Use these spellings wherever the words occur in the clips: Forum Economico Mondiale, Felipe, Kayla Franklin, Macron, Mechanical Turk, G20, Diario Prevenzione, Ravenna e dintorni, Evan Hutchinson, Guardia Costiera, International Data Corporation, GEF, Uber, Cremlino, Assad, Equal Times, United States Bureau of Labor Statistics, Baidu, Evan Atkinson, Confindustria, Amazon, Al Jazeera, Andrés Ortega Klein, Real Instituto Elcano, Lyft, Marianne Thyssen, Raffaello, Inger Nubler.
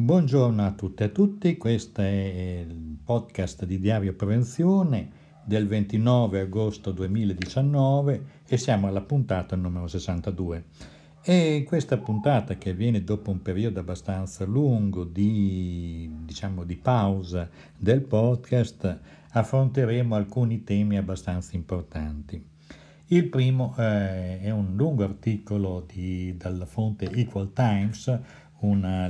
Buongiorno a tutte e a tutti, questo è il podcast di Diario Prevenzione del 29 agosto 2019 e siamo alla puntata numero 62. E questa puntata, che avviene dopo un periodo abbastanza lungo di pausa del podcast, affronteremo alcuni temi abbastanza importanti. Il primo è un lungo articolo dalla fonte Equal Times, una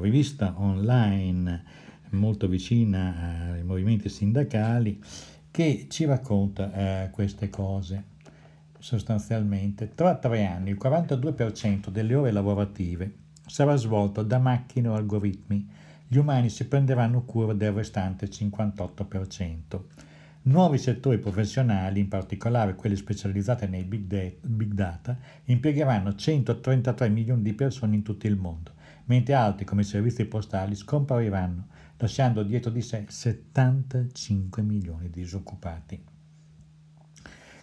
rivista online molto vicina ai movimenti sindacali, che ci racconta queste cose. Sostanzialmente, tra 3 anni il 42% delle ore lavorative sarà svolto da macchine o algoritmi. Gli umani si prenderanno cura del restante 58%. Nuovi settori professionali, in particolare quelli specializzati nei big data, impiegheranno 133 milioni di persone in tutto il mondo, mentre altri, come i servizi postali, scompariranno, lasciando dietro di sé 75 milioni di disoccupati.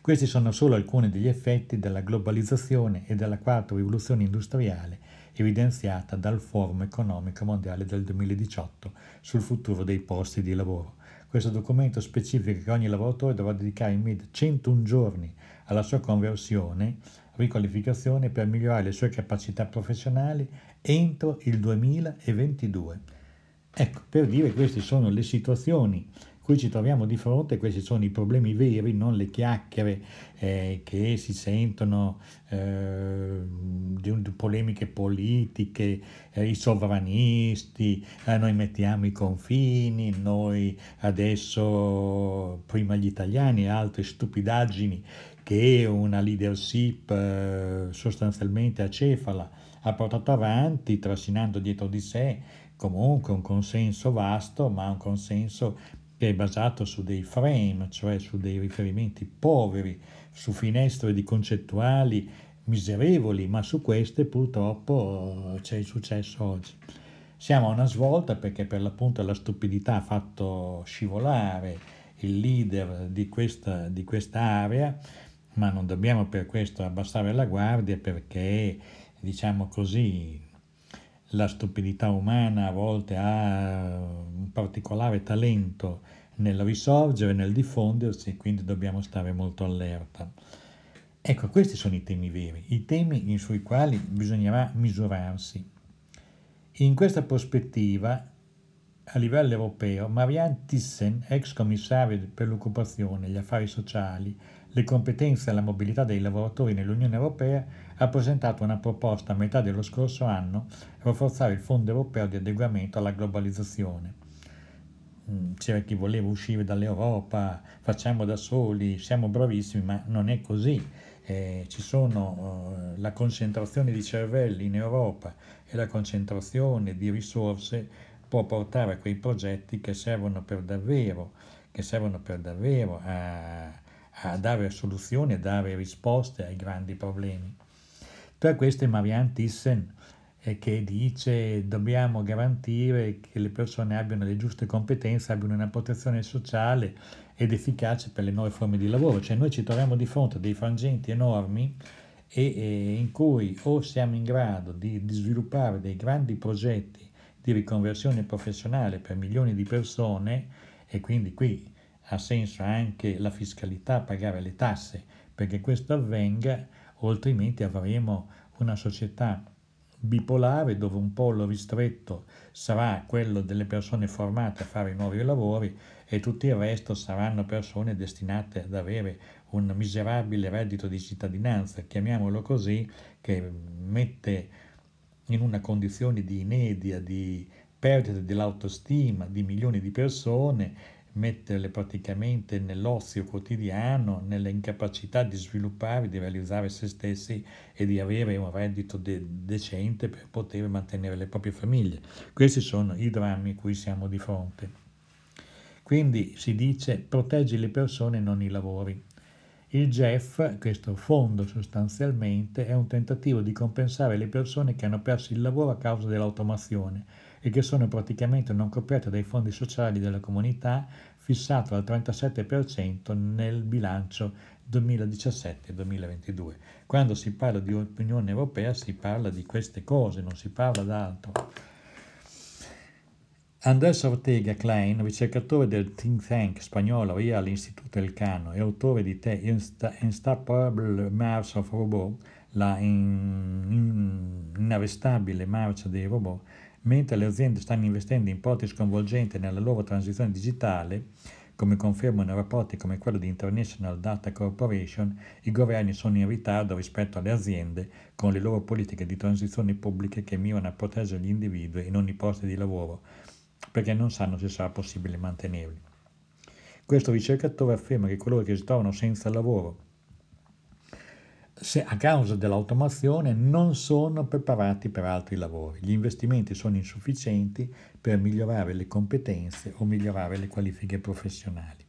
Questi sono solo alcuni degli effetti della globalizzazione e della quarta rivoluzione industriale, evidenziata dal Forum Economico Mondiale del 2018 sul futuro dei posti di lavoro. Questo documento specifica che ogni lavoratore dovrà dedicare in media 101 giorni alla sua conversione, riqualificazione, per migliorare le sue capacità professionali entro il 2022. Ecco, per dire, queste sono le situazioni cui ci troviamo di fronte, questi sono i problemi veri, non le chiacchiere che si sentono di polemiche politiche, i sovranisti, noi mettiamo i confini, noi adesso prima gli italiani e altre stupidaggini che una leadership sostanzialmente acefala ha portato avanti, trascinando dietro di sé comunque un consenso vasto, ma un consenso che è basato su dei frame, cioè su dei riferimenti poveri, su finestre di concettuali miserevoli, ma su queste purtroppo c'è il successo oggi. Siamo a una svolta, perché per l'appunto la stupidità ha fatto scivolare il leader di questa area, ma non dobbiamo per questo abbassare la guardia, perché, diciamo così, la stupidità umana a volte ha un particolare talento nel risorgere, nel diffondersi, quindi dobbiamo stare molto allerta. Ecco, questi sono i temi veri, i temi sui quali bisognerà misurarsi. In questa prospettiva, a livello europeo, Marianne Thyssen, ex commissario per l'occupazione, gli affari sociali, le competenze e la mobilità dei lavoratori nell'Unione Europea, ha presentato una proposta a metà dello scorso anno per rafforzare il Fondo Europeo di adeguamento alla globalizzazione. C'era chi voleva uscire dall'Europa, facciamo da soli, siamo bravissimi, ma non è così. Ci sono la concentrazione di cervelli in Europa e la concentrazione di risorse può portare a quei progetti che servono per davvero a dare soluzioni, a dare risposte ai grandi problemi. Tra queste Marianne Thyssen, che dice: dobbiamo garantire che le persone abbiano le giuste competenze, abbiano una protezione sociale ed efficace per le nuove forme di lavoro. Cioè, noi ci troviamo di fronte a dei frangenti enormi e in cui o siamo in grado di sviluppare dei grandi progetti di riconversione professionale per milioni di persone, e quindi qui ha senso anche la fiscalità, pagare le tasse perché questo avvenga, o altrimenti avremo una società bipolare dove un polo ristretto sarà quello delle persone formate a fare i nuovi lavori e tutto il resto saranno persone destinate ad avere un miserabile reddito di cittadinanza, chiamiamolo così, che mette in una condizione di inedia, di perdita dell'autostima di milioni di persone, metterle praticamente nell'ozio quotidiano, nell'incapacità di sviluppare, di realizzare se stessi e di avere un reddito decente per poter mantenere le proprie famiglie. Questi sono i drammi cui siamo di fronte. Quindi si dice: proteggi le persone, non i lavori. Il GEF, questo fondo sostanzialmente, è un tentativo di compensare le persone che hanno perso il lavoro a causa dell'automazione e che sono praticamente non coperte dai fondi sociali della comunità, fissato al 37% nel bilancio 2017-2022. Quando si parla di opinione europea si parla di queste cose, non si parla d'altro. Andrés Ortega Klein, ricercatore del think tank spagnolo Real Instituto Elcano e autore di The Unstoppable March of Robots, la inarrestabile marcia dei robot, mentre le aziende stanno investendo importi sconvolgenti nella loro transizione digitale, come confermano rapporti come quello di International Data Corporation, i governi sono in ritardo rispetto alle aziende con le loro politiche di transizione pubbliche che mirano a proteggere gli individui in ogni posto di lavoro, perché non sanno se sarà possibile mantenerli. Questo ricercatore afferma che coloro che si trovano senza lavoro a causa dell'automazione non sono preparati per altri lavori. Gli investimenti sono insufficienti per migliorare le competenze o migliorare le qualifiche professionali.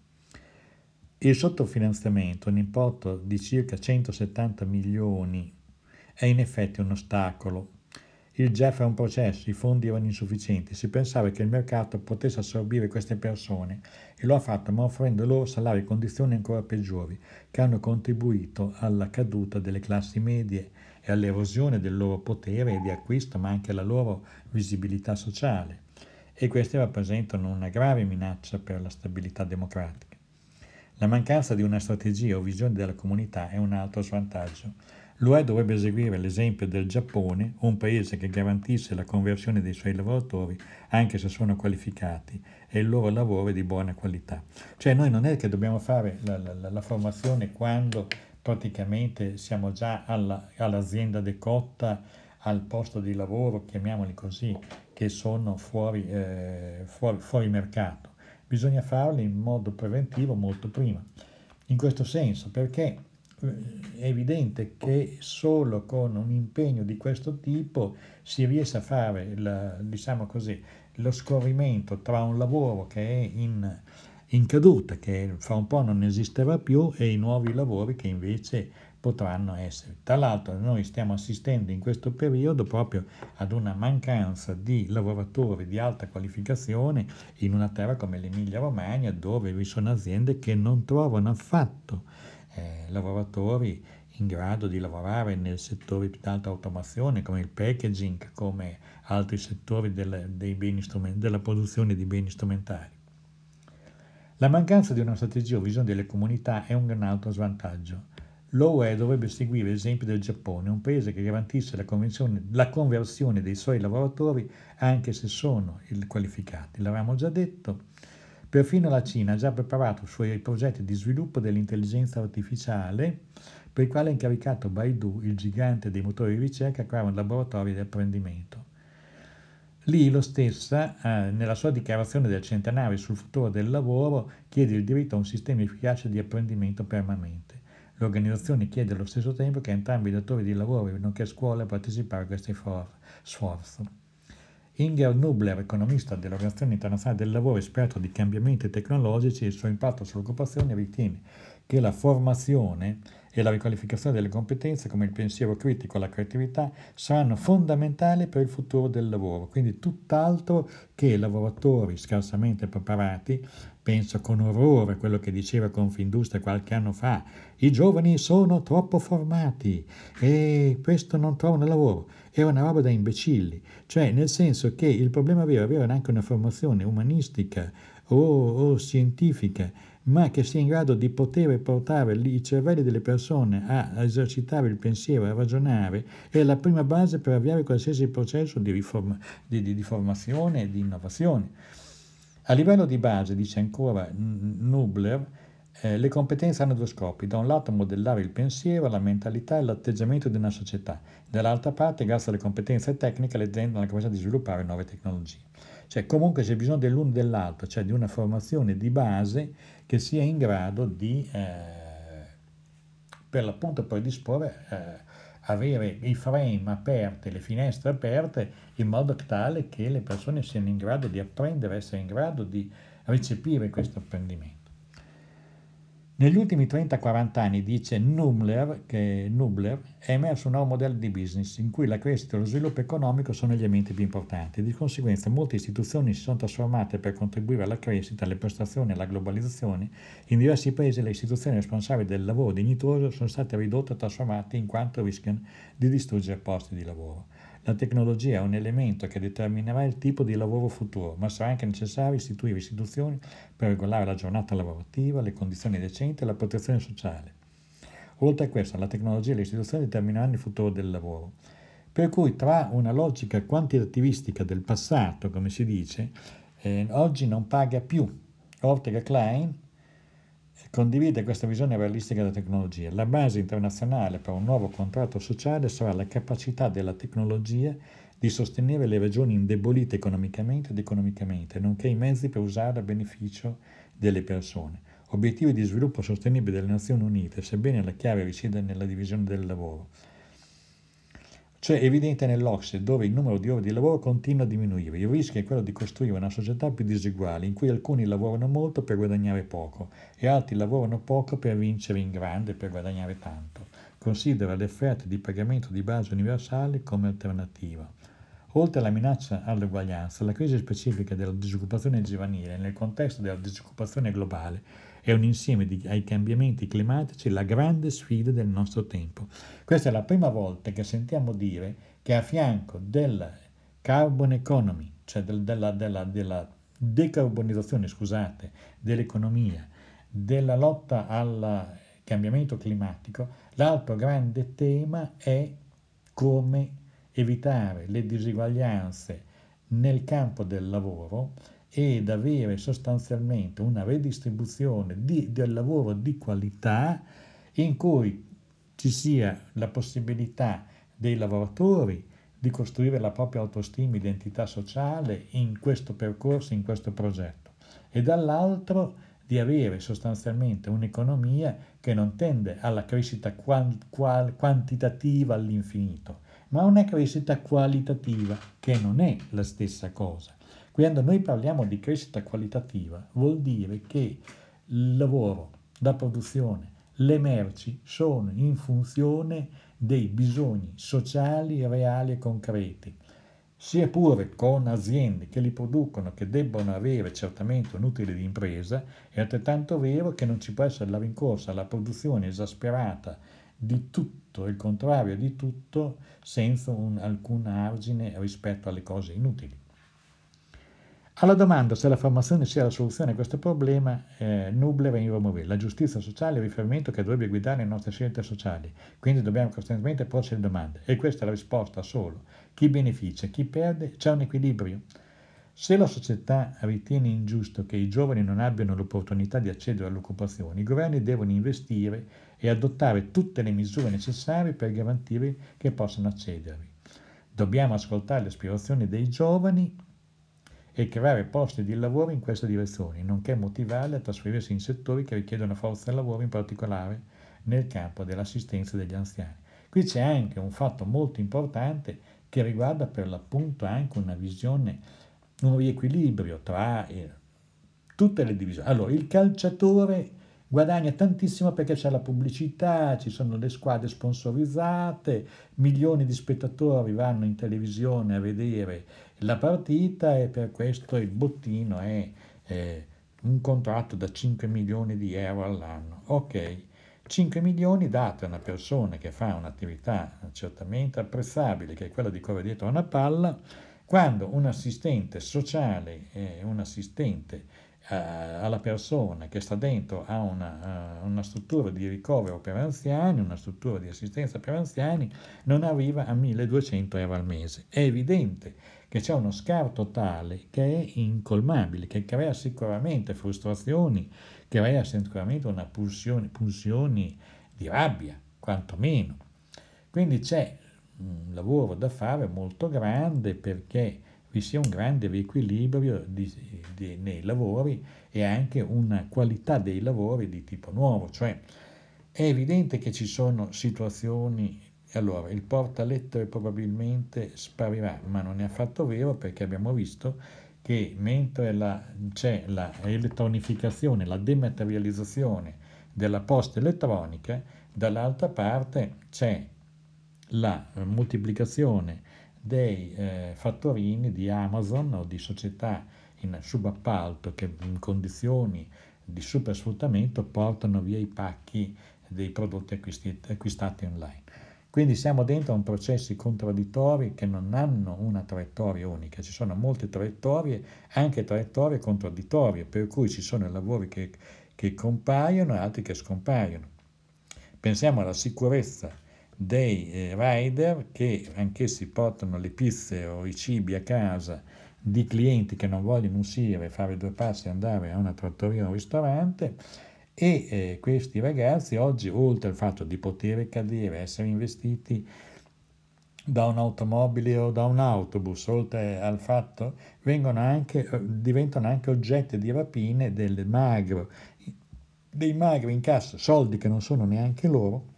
Il sottofinanziamento, un importo di circa 170 milioni, è in effetti un ostacolo. Il GEF è un processo, i fondi erano insufficienti, si pensava che il mercato potesse assorbire queste persone e lo ha fatto ma offrendo loro salari e condizioni ancora peggiori che hanno contribuito alla caduta delle classi medie e all'erosione del loro potere di acquisto ma anche alla loro visibilità sociale, e questi rappresentano una grave minaccia per la stabilità democratica. La mancanza di una strategia o visione della comunità è un altro svantaggio. L'UE dovrebbe eseguire l'esempio del Giappone, un paese che garantisse la conversione dei suoi lavoratori anche se sono qualificati e il loro lavoro è di buona qualità. Cioè noi non è che dobbiamo fare la formazione quando praticamente siamo già all'azienda decotta, al posto di lavoro, chiamiamoli così, che sono fuori mercato. Bisogna farli in modo preventivo molto prima. In questo senso, perché è evidente che solo con un impegno di questo tipo si riesce a fare lo scorrimento tra un lavoro che è in caduta, che fra un po' non esisterà più, e i nuovi lavori che invece potranno essere. Tra l'altro noi stiamo assistendo in questo periodo proprio ad una mancanza di lavoratori di alta qualificazione in una terra come l'Emilia Romagna, dove vi sono aziende che non trovano affatto lavoratori in grado di lavorare nel settore di alta automazione come il packaging, come altri settori della produzione di beni strumentali. La mancanza di una strategia o visione delle comunità è un altro svantaggio. L'UE dovrebbe seguire l'esempio del Giappone, un paese che garantisse la conversione dei suoi lavoratori anche se sono qualificati. L'avevamo già detto. Perfino la Cina ha già preparato i suoi progetti di sviluppo dell'intelligenza artificiale, per il quale ha incaricato Baidu, il gigante dei motori di ricerca, a creare un laboratorio di apprendimento. Lì lo stessa, nella sua dichiarazione del centenario sul futuro del lavoro, chiede il diritto a un sistema efficace di apprendimento permanente. L'organizzazione chiede allo stesso tempo che entrambi i datori di lavoro, nonché scuole, partecipare a questo sforzo. Inger Nubler, economista dell'Organizzazione Internazionale del Lavoro, esperto di cambiamenti tecnologici e il suo impatto sull'occupazione, ritiene che la formazione e la riqualificazione delle competenze, come il pensiero critico e la creatività, saranno fondamentali per il futuro del lavoro. Quindi tutt'altro che lavoratori scarsamente preparati. Penso con orrore a quello che diceva Confindustria qualche anno fa: i giovani sono troppo formati e questo non trovano lavoro. È una roba da imbecilli, cioè nel senso che il problema vero è avere anche una formazione umanistica o scientifica, ma che sia in grado di poter portare i cervelli delle persone a esercitare il pensiero, a ragionare, è la prima base per avviare qualsiasi processo di formazione e di innovazione. A livello di base, dice ancora Nubler, le competenze hanno due scopi: da un lato modellare il pensiero, la mentalità e l'atteggiamento di una società, dall'altra parte, grazie alle competenze tecniche, le aziende hanno la capacità di sviluppare nuove tecnologie. Cioè comunque c'è bisogno dell'uno e dell'altro, cioè di una formazione di base che sia in grado di per l'appunto predisporre, avere i frame aperti, le finestre aperte, in modo tale che le persone siano in grado di apprendere, essere in grado di recepire questo apprendimento. Negli ultimi 30-40 anni, dice Nubler, è emerso un nuovo modello di business in cui la crescita e lo sviluppo economico sono gli elementi più importanti. Di conseguenza molte istituzioni si sono trasformate, per contribuire alla crescita, alle prestazioni e alla globalizzazione. In diversi paesi le istituzioni responsabili del lavoro dignitoso sono state ridotte o trasformate in quanto rischiano di distruggere posti di lavoro. La tecnologia è un elemento che determinerà il tipo di lavoro futuro, ma sarà anche necessario istituire istituzioni per regolare la giornata lavorativa, le condizioni decenti e la protezione sociale. Oltre a questo, la tecnologia e le istituzioni determineranno il futuro del lavoro. Per cui tra una logica quantitativistica del passato, come si dice, oggi non paga più. Ortega Klein condivide questa visione realistica della tecnologia. La base internazionale per un nuovo contratto sociale sarà la capacità della tecnologia di sostenere le regioni indebolite economicamente ed economicamente, nonché i mezzi per usarla a beneficio delle persone. Obiettivi di sviluppo sostenibile delle Nazioni Unite, sebbene la chiave risieda nella divisione del lavoro. Cioè, evidente nell'Ocse, dove il numero di ore di lavoro continua a diminuire. Il rischio è quello di costruire una società più diseguale, in cui alcuni lavorano molto per guadagnare poco e altri lavorano poco per vincere in grande e per guadagnare tanto. Considera le offerte di pagamento di base universale come alternativa. Oltre alla minaccia all'uguaglianza, la crisi specifica della disoccupazione giovanile nel contesto della disoccupazione globale è un insieme ai cambiamenti climatici la grande sfida del nostro tempo. Questa è la prima volta che sentiamo dire che a fianco della carbon economy, cioè della decarbonizzazione, dell'economia, della lotta al cambiamento climatico, l'altro grande tema è come evitare le diseguaglianze nel campo del lavoro ed avere sostanzialmente una redistribuzione del lavoro di qualità in cui ci sia la possibilità dei lavoratori di costruire la propria autostima, identità sociale in questo percorso, in questo progetto, e dall'altro di avere sostanzialmente un'economia che non tende alla crescita quantitativa all'infinito, ma una crescita qualitativa, che non è la stessa cosa. Quando noi parliamo di crescita qualitativa, vuol dire che il lavoro, la produzione, le merci sono in funzione dei bisogni sociali, reali e concreti, sia pure con aziende che li producono, che debbono avere certamente un utile di impresa. È altrettanto vero che non ci può essere la rincorsa alla produzione esasperata di tutto, il contrario di tutto, senza alcun argine rispetto alle cose inutili. Alla domanda se la formazione sia la soluzione a questo problema, Nubler è irremovibile. La giustizia sociale è il riferimento che dovrebbe guidare le nostre scelte sociali, quindi dobbiamo costantemente porci le domande, e questa è la risposta solo. Chi beneficia, chi perde, c'è un equilibrio? Se la società ritiene ingiusto che i giovani non abbiano l'opportunità di accedere all'occupazione, i governi devono investire e adottare tutte le misure necessarie per garantire che possano accedervi. Dobbiamo ascoltare le aspirazioni dei giovani e creare posti di lavoro in questa direzione, nonché motivarli a trasferirsi in settori che richiedono forza di lavoro, in particolare nel campo dell'assistenza degli anziani. Qui c'è anche un fatto molto importante che riguarda per l'appunto anche una visione, un riequilibrio tra tutte le divisioni. Allora, il calciatore guadagna tantissimo perché c'è la pubblicità, ci sono le squadre sponsorizzate, milioni di spettatori vanno in televisione a vedere la partita e per questo il bottino è un contratto da 5 milioni di euro all'anno. Ok, 5 milioni date a una persona che fa un'attività certamente apprezzabile, che è quella di correre dietro a una palla, quando un assistente sociale, un assistente alla persona che sta dentro a una struttura di ricovero per anziani, una struttura di assistenza per anziani, non arriva a 1.200 euro al mese. È evidente che c'è uno scarto tale che è incolmabile, che crea sicuramente frustrazioni, che crea sicuramente una pulsione di rabbia, quantomeno. Quindi c'è un lavoro da fare molto grande perché vi sia un grande riequilibrio nei lavori e anche una qualità dei lavori di tipo nuovo. Cioè, è evidente che ci sono situazioni. Allora, il portalettere probabilmente sparirà, ma non è affatto vero, perché abbiamo visto che mentre c'è la elettronificazione, la dematerializzazione della posta elettronica, dall'altra parte c'è la moltiplicazione dei fattorini di Amazon o di società in subappalto che in condizioni di super sfruttamento portano via i pacchi dei prodotti acquistati online. Quindi siamo dentro a un processo contraddittori che non hanno una traiettoria unica, ci sono molte traiettorie, anche traiettorie contraddittorie, per cui ci sono lavori che compaiono e altri che scompaiono. Pensiamo alla sicurezza dei rider che anch'essi portano le pizze o i cibi a casa di clienti che non vogliono uscire, fare due passi e andare a una trattoria o un ristorante. E questi ragazzi oggi, oltre al fatto di poter cadere, essere investiti da un'automobile o da un autobus, oltre al fatto diventano anche oggetti di rapine dei magri in cassa, soldi che non sono neanche loro,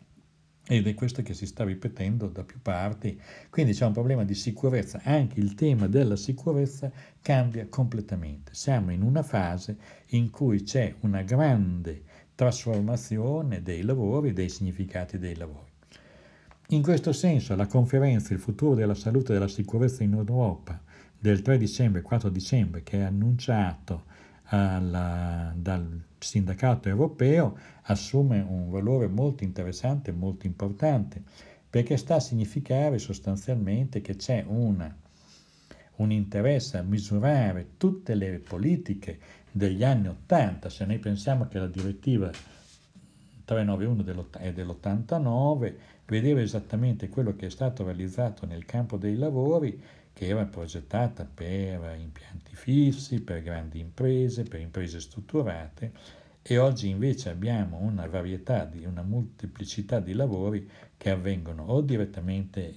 ed è questo che si sta ripetendo da più parti. Quindi c'è un problema di sicurezza, anche il tema della sicurezza cambia completamente. Siamo in una fase in cui c'è una grande trasformazione dei lavori, dei significati dei lavori. In questo senso la conferenza Il futuro della salute e della sicurezza in Europa del 3 dicembre e 4 dicembre, che è annunciato dal sindacato europeo, assume un valore molto interessante e molto importante, perché sta a significare sostanzialmente che c'è un interesse a misurare tutte le politiche degli anni 80, se noi pensiamo che la direttiva 391 è dell'89, vedere esattamente quello che è stato realizzato nel campo dei lavori, che era progettata per impianti fissi, per grandi imprese, per imprese strutturate, e oggi invece abbiamo una varietà, una molteplicità di lavori che avvengono o direttamente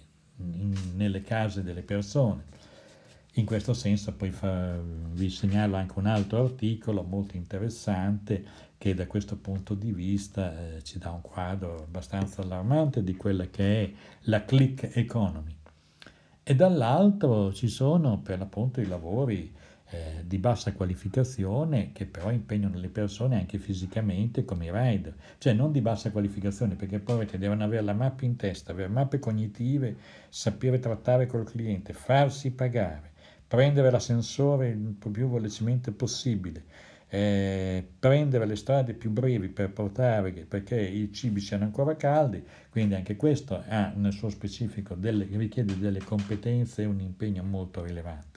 nelle case delle persone. In questo senso poi vi segnalo anche un altro articolo molto interessante che da questo punto di vista ci dà un quadro abbastanza allarmante di quella che è la click economy. E dall'altro ci sono per l'appunto i lavori di bassa qualificazione che però impegnano le persone anche fisicamente, come i rider, cioè non di bassa qualificazione, perché poi devono avere la mappa in testa, avere mappe cognitive, sapere trattare col cliente, farsi pagare, prendere l'ascensore il più velocemente possibile, prendere le strade più brevi per portare, perché i cibi siano ancora caldi, quindi anche questo ha nel suo specifico richiede delle competenze e un impegno molto rilevante,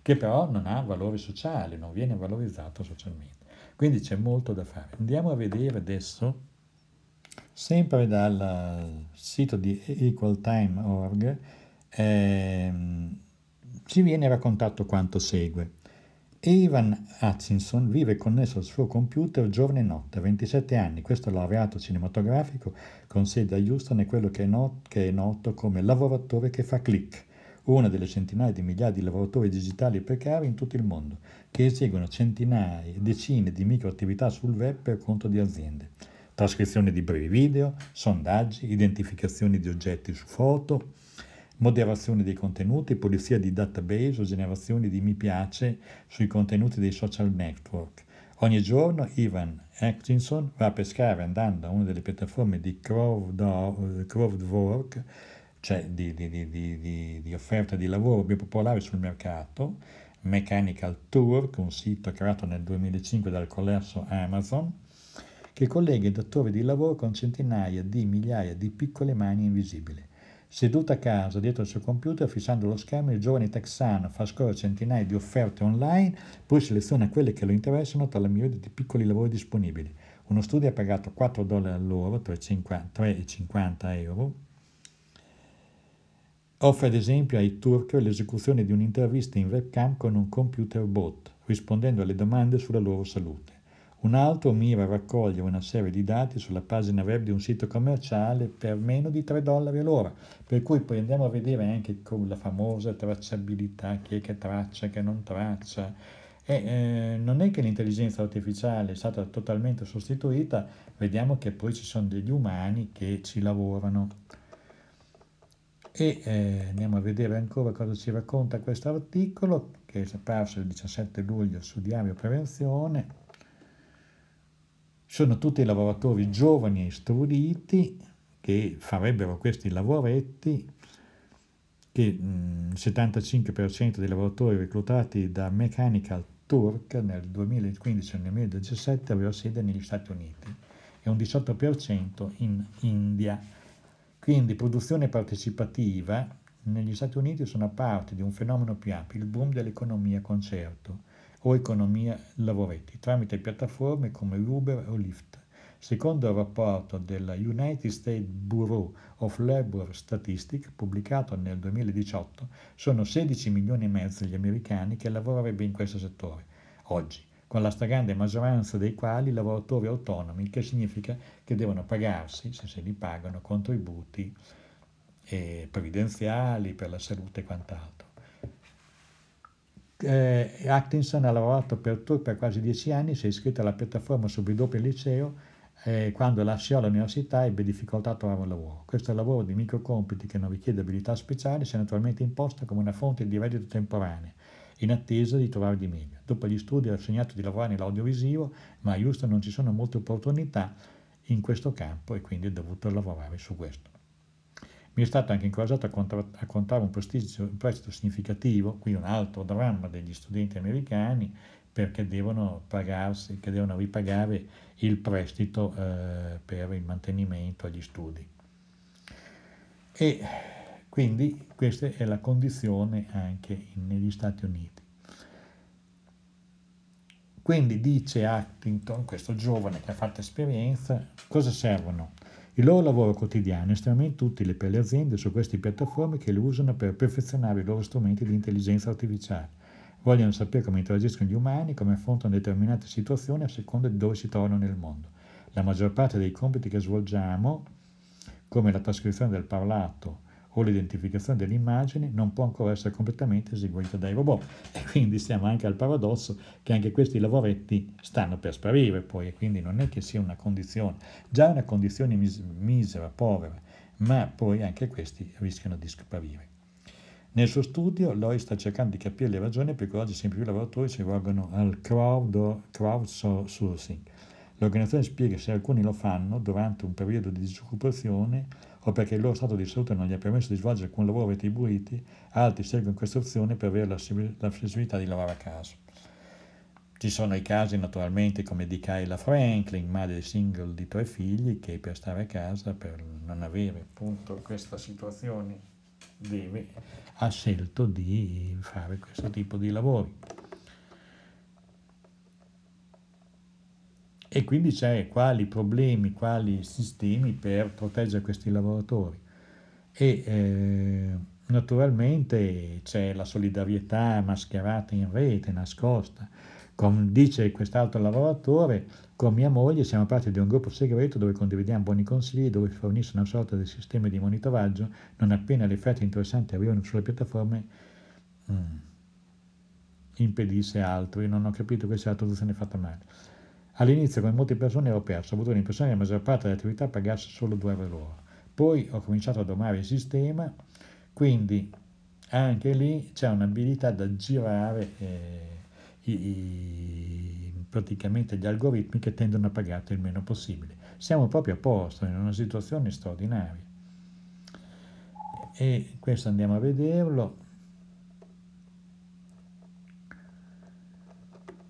che però non ha valore sociale, non viene valorizzato socialmente. Quindi c'è molto da fare. Andiamo a vedere adesso, sempre dal sito di EqualTime.org, ci viene raccontato quanto segue. Evan Hutchinson vive connesso al suo computer giorno e notte, a 27 anni, questo laureato cinematografico con sede a Houston è quello che è noto come lavoratore che fa click, una delle centinaia di migliaia di lavoratori digitali precari in tutto il mondo, che eseguono decine di microattività sul web per conto di aziende. Trascrizione di brevi video, sondaggi, identificazione di oggetti su foto, moderazione dei contenuti, pulizia di database o generazione di mi piace sui contenuti dei social network. Ogni giorno Evan Atkinson va a pescare andando a una delle piattaforme di crowdwork, cioè di offerta di lavoro più popolare sul mercato, Mechanical Turk, un sito creato nel 2005 dal colosso Amazon, che collega i datori di lavoro con centinaia di migliaia di piccole mani invisibili. Seduto a casa, dietro al suo computer, fissando lo schermo, il giovane texano fa scorrere centinaia di offerte online, poi seleziona quelle che lo interessano tra la miriade di piccoli lavori disponibili. Uno studio ha pagato $4 all'ora, €3,50, offre ad esempio ai turchi l'esecuzione di un'intervista in webcam con un computer bot, rispondendo alle domande sulla loro salute. Un altro mira a raccogliere una serie di dati sulla pagina web di un sito commerciale per meno di $3 all'ora, per cui poi andiamo a vedere anche con la famosa tracciabilità, chi è che traccia, che non traccia. Non è che l'intelligenza artificiale è stata totalmente sostituita, vediamo che poi ci sono degli umani che ci lavorano. Andiamo a vedere ancora cosa ci racconta questo articolo, che è apparso il 17 luglio su Diario Prevenzione. Sono tutti lavoratori giovani e istruiti che farebbero questi lavoretti, che il 75% dei lavoratori reclutati da Mechanical Turk nel 2015 e nel 2017 aveva sede negli Stati Uniti e un 18% in India. Quindi produzione partecipativa negli Stati Uniti sono parte di un fenomeno più ampio, il boom dell'economia concerto o economia lavoretti, tramite piattaforme come Uber o Lyft. Secondo il rapporto della United States Bureau of Labor Statistics, pubblicato nel 2018, sono 16 milioni e mezzo gli americani che lavorerebbero in questo settore oggi, con la stragrande maggioranza dei quali lavoratori autonomi, che significa che devono pagarsi, se li pagano, contributi previdenziali, per la salute e quant'altro. Atkinson ha lavorato per Turk per quasi 10 anni, si è iscritto alla piattaforma subito dopo il liceo. Quando lasciò l'università ebbe difficoltà a trovare un lavoro. Questo lavoro di microcompiti che non richiede abilità speciali si è naturalmente imposta come una fonte di reddito temporanea, in attesa di trovare di meglio. Dopo gli studi ha sognato di lavorare nell'audiovisivo, ma a Houston non ci sono molte opportunità in questo campo e quindi ho dovuto lavorare su questo. Mi è stato anche incoraggiato a contare un prestito significativo, qui un altro dramma degli studenti americani, perché devono ripagare il prestito per il mantenimento agli studi. E quindi questa è la condizione anche negli Stati Uniti. Quindi dice Atkinson, questo giovane che ha fatto esperienza, cosa servono? Il loro lavoro quotidiano è estremamente utile per le aziende su queste piattaforme che le usano per perfezionare i loro strumenti di intelligenza artificiale. Vogliono sapere come interagiscono gli umani, come affrontano determinate situazioni a seconda di dove si trovano nel mondo. La maggior parte dei compiti che svolgiamo, come la trascrizione del parlato o l'identificazione dell'immagine, non può ancora essere completamente eseguita dai robot. E quindi siamo anche al paradosso che anche questi lavoretti stanno per sparire poi, e quindi non è che sia una condizione, già una condizione misera, povera, ma poi anche questi rischiano di sparire. Nel suo studio, Lois sta cercando di capire le ragioni per cui oggi sempre più lavoratori si rivolgono al crowdsourcing. L'organizzazione spiega se alcuni lo fanno durante un periodo di disoccupazione o perché il loro stato di salute non gli ha permesso di svolgere alcun lavoro retribuito, altri scelgono questa opzione per avere la flessibilità di lavorare a caso. Ci sono i casi naturalmente come di Kayla Franklin, madre single di 3 figli, che per stare a casa, per non avere appunto questa situazione, ha scelto di fare questo tipo di lavori. E quindi c'è quali problemi, quali sistemi per proteggere questi lavoratori. E naturalmente c'è la solidarietà mascherata in rete, nascosta. Come dice quest'altro lavoratore, con mia moglie siamo parte di un gruppo segreto dove condividiamo buoni consigli, dove fornisce una sorta di sistema di monitoraggio non appena le offerte interessanti arrivano sulle piattaforme, impedisce altri. Non ho capito, questa è la traduzione fatta male. All'inizio, come molte persone, ho avuto l'impressione che la maggior parte delle attività pagasse solo €2 l'ora. Poi ho cominciato a domare il sistema, quindi anche lì c'è un'abilità da girare praticamente gli algoritmi che tendono a pagarti il meno possibile. Siamo proprio a posto, in una situazione straordinaria. E questo andiamo a vederlo.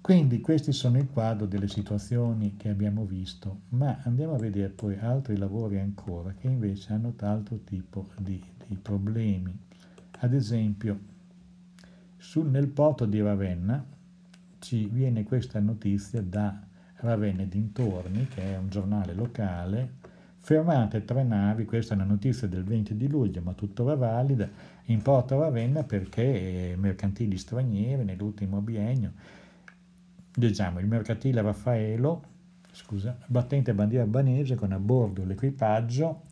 Quindi questi sono il quadro delle situazioni che abbiamo visto, ma andiamo a vedere poi altri lavori ancora che invece hanno altro tipo di problemi. Ad esempio, nel porto di Ravenna ci viene questa notizia da Ravenna e dintorni, che è un giornale locale: fermate 3 navi, questa è una notizia del 20 di luglio, ma tuttora valida, in porto a Ravenna perché mercantili stranieri nell'ultimo biennio. Leggiamo: il mercantile Raffaello, battente bandiera albanese, con a bordo l'equipaggio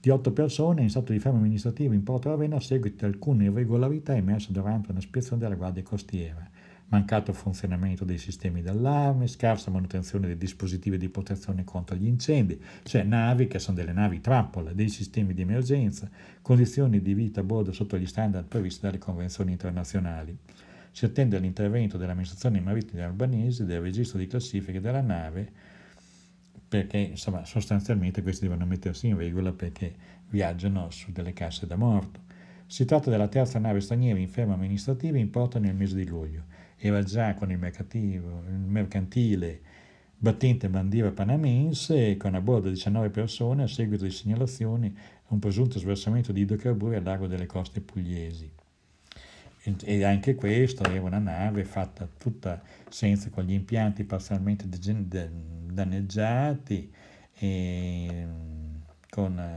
di 8 persone in stato di fermo amministrativo in porto a Ravenna a seguito di alcune irregolarità emerse durante una ispezione della Guardia Costiera. Mancato funzionamento dei sistemi d'allarme, scarsa manutenzione dei dispositivi di protezione contro gli incendi, cioè navi che sono delle navi trappola, dei sistemi di emergenza, condizioni di vita a bordo sotto gli standard previsti dalle convenzioni internazionali. Si attende l'intervento dell'amministrazione marittima albanese, del registro di classifiche della nave, perché insomma sostanzialmente questi devono mettersi in regola perché viaggiano su delle casse da morto. Si tratta della 3ª nave straniera in fermo amministrativo in porto nel mese di luglio. Era già con il mercantile battente bandiera panamense con a bordo 19 persone a seguito di segnalazioni a un presunto sversamento di idrocarburi al largo delle coste pugliesi. E anche questa era una nave fatta tutta senza, con gli impianti parzialmente danneggiati e con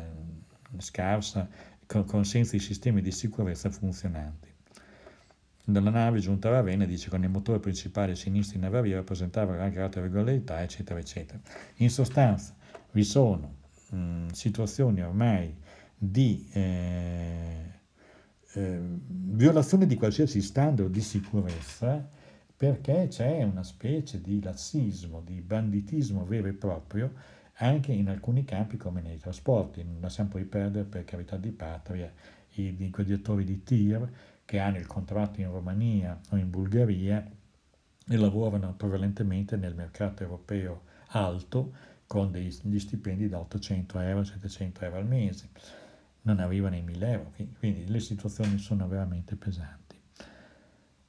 scarsa, con senza i sistemi di sicurezza funzionanti. Dalla nave giunta a Ravenna, dice, con il motore principale sinistro in avaria presentava anche altre irregolarità, eccetera, eccetera. In sostanza vi sono situazioni ormai di violazione di qualsiasi standard di sicurezza, perché c'è una specie di lassismo, di banditismo vero e proprio anche in alcuni campi come nei trasporti. Non lasciamo poi perdere, per carità di patria, i conduttori di tir che hanno il contratto in Romania o in Bulgaria e lavorano prevalentemente nel mercato europeo alto con degli stipendi da 800 euro, 700 euro al mese, non arrivano ai 1000 euro, quindi le situazioni sono veramente pesanti.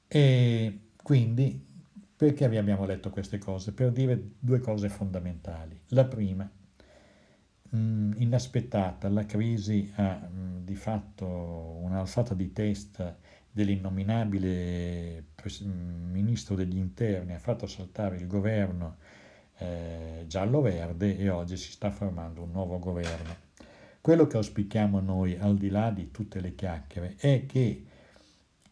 E quindi perché vi abbiamo letto queste cose? Per dire due cose fondamentali. La prima, inaspettata, la crisi ha di fatto un'alzata di testa dell'innominabile ministro degli interni, ha fatto saltare il governo giallo-verde e oggi si sta formando un nuovo governo. Quello che auspichiamo noi, al di là di tutte le chiacchiere, è che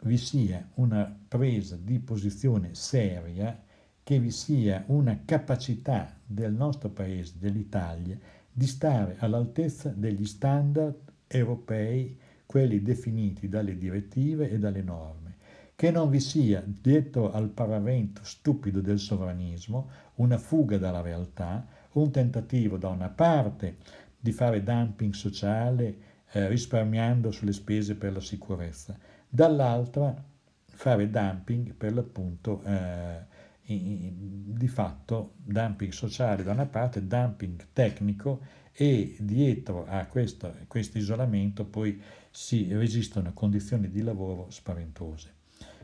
vi sia una presa di posizione seria, che vi sia una capacità del nostro paese, dell'Italia, di stare all'altezza degli standard europei, quelli definiti dalle direttive e dalle norme, che non vi sia dietro al paravento stupido del sovranismo una fuga dalla realtà, un tentativo da una parte di fare dumping sociale risparmiando sulle spese per la sicurezza, dall'altra fare dumping per l'appunto di fatto dumping sociale da una parte, dumping tecnico, e dietro a questo isolamento poi si registrano condizioni di lavoro spaventose.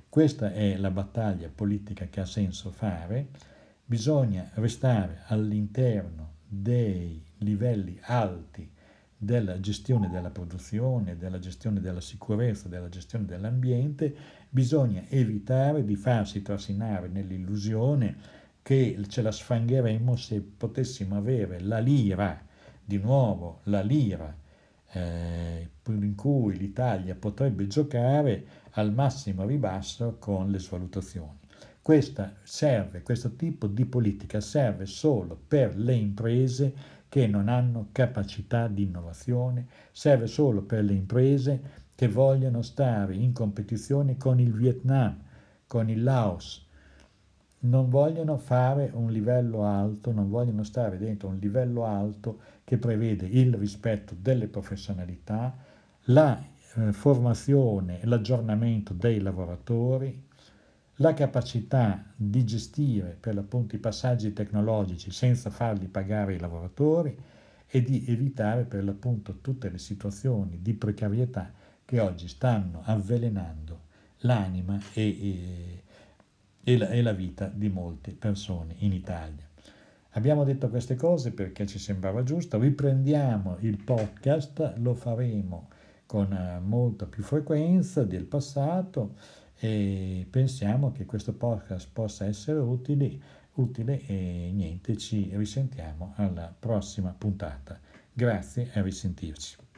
Questa è la battaglia politica che ha senso fare. Bisogna restare all'interno dei livelli alti della gestione della produzione, della gestione della sicurezza, della gestione dell'ambiente. Bisogna evitare di farsi trasinare nell'illusione che ce la sfangheremmo se potessimo avere la lira, di nuovo la lira, in cui l'Italia potrebbe giocare al massimo ribasso con le svalutazioni. Questo tipo di politica serve solo per le imprese che non hanno capacità di innovazione, serve solo per le imprese che vogliono stare in competizione con il Vietnam, con il Laos, non vogliono fare un livello alto, non vogliono stare dentro un livello alto che prevede il rispetto delle professionalità, la formazione e l'aggiornamento dei lavoratori, la capacità di gestire per l'appunto i passaggi tecnologici senza farli pagare i lavoratori e di evitare per l'appunto tutte le situazioni di precarietà che oggi stanno avvelenando l'anima e la vita di molte persone in Italia. Abbiamo detto queste cose perché ci sembrava giusto. Riprendiamo il podcast, lo faremo con molta più frequenza del passato, e pensiamo che questo podcast possa essere utile e niente, ci risentiamo alla prossima puntata. Grazie e a risentirci.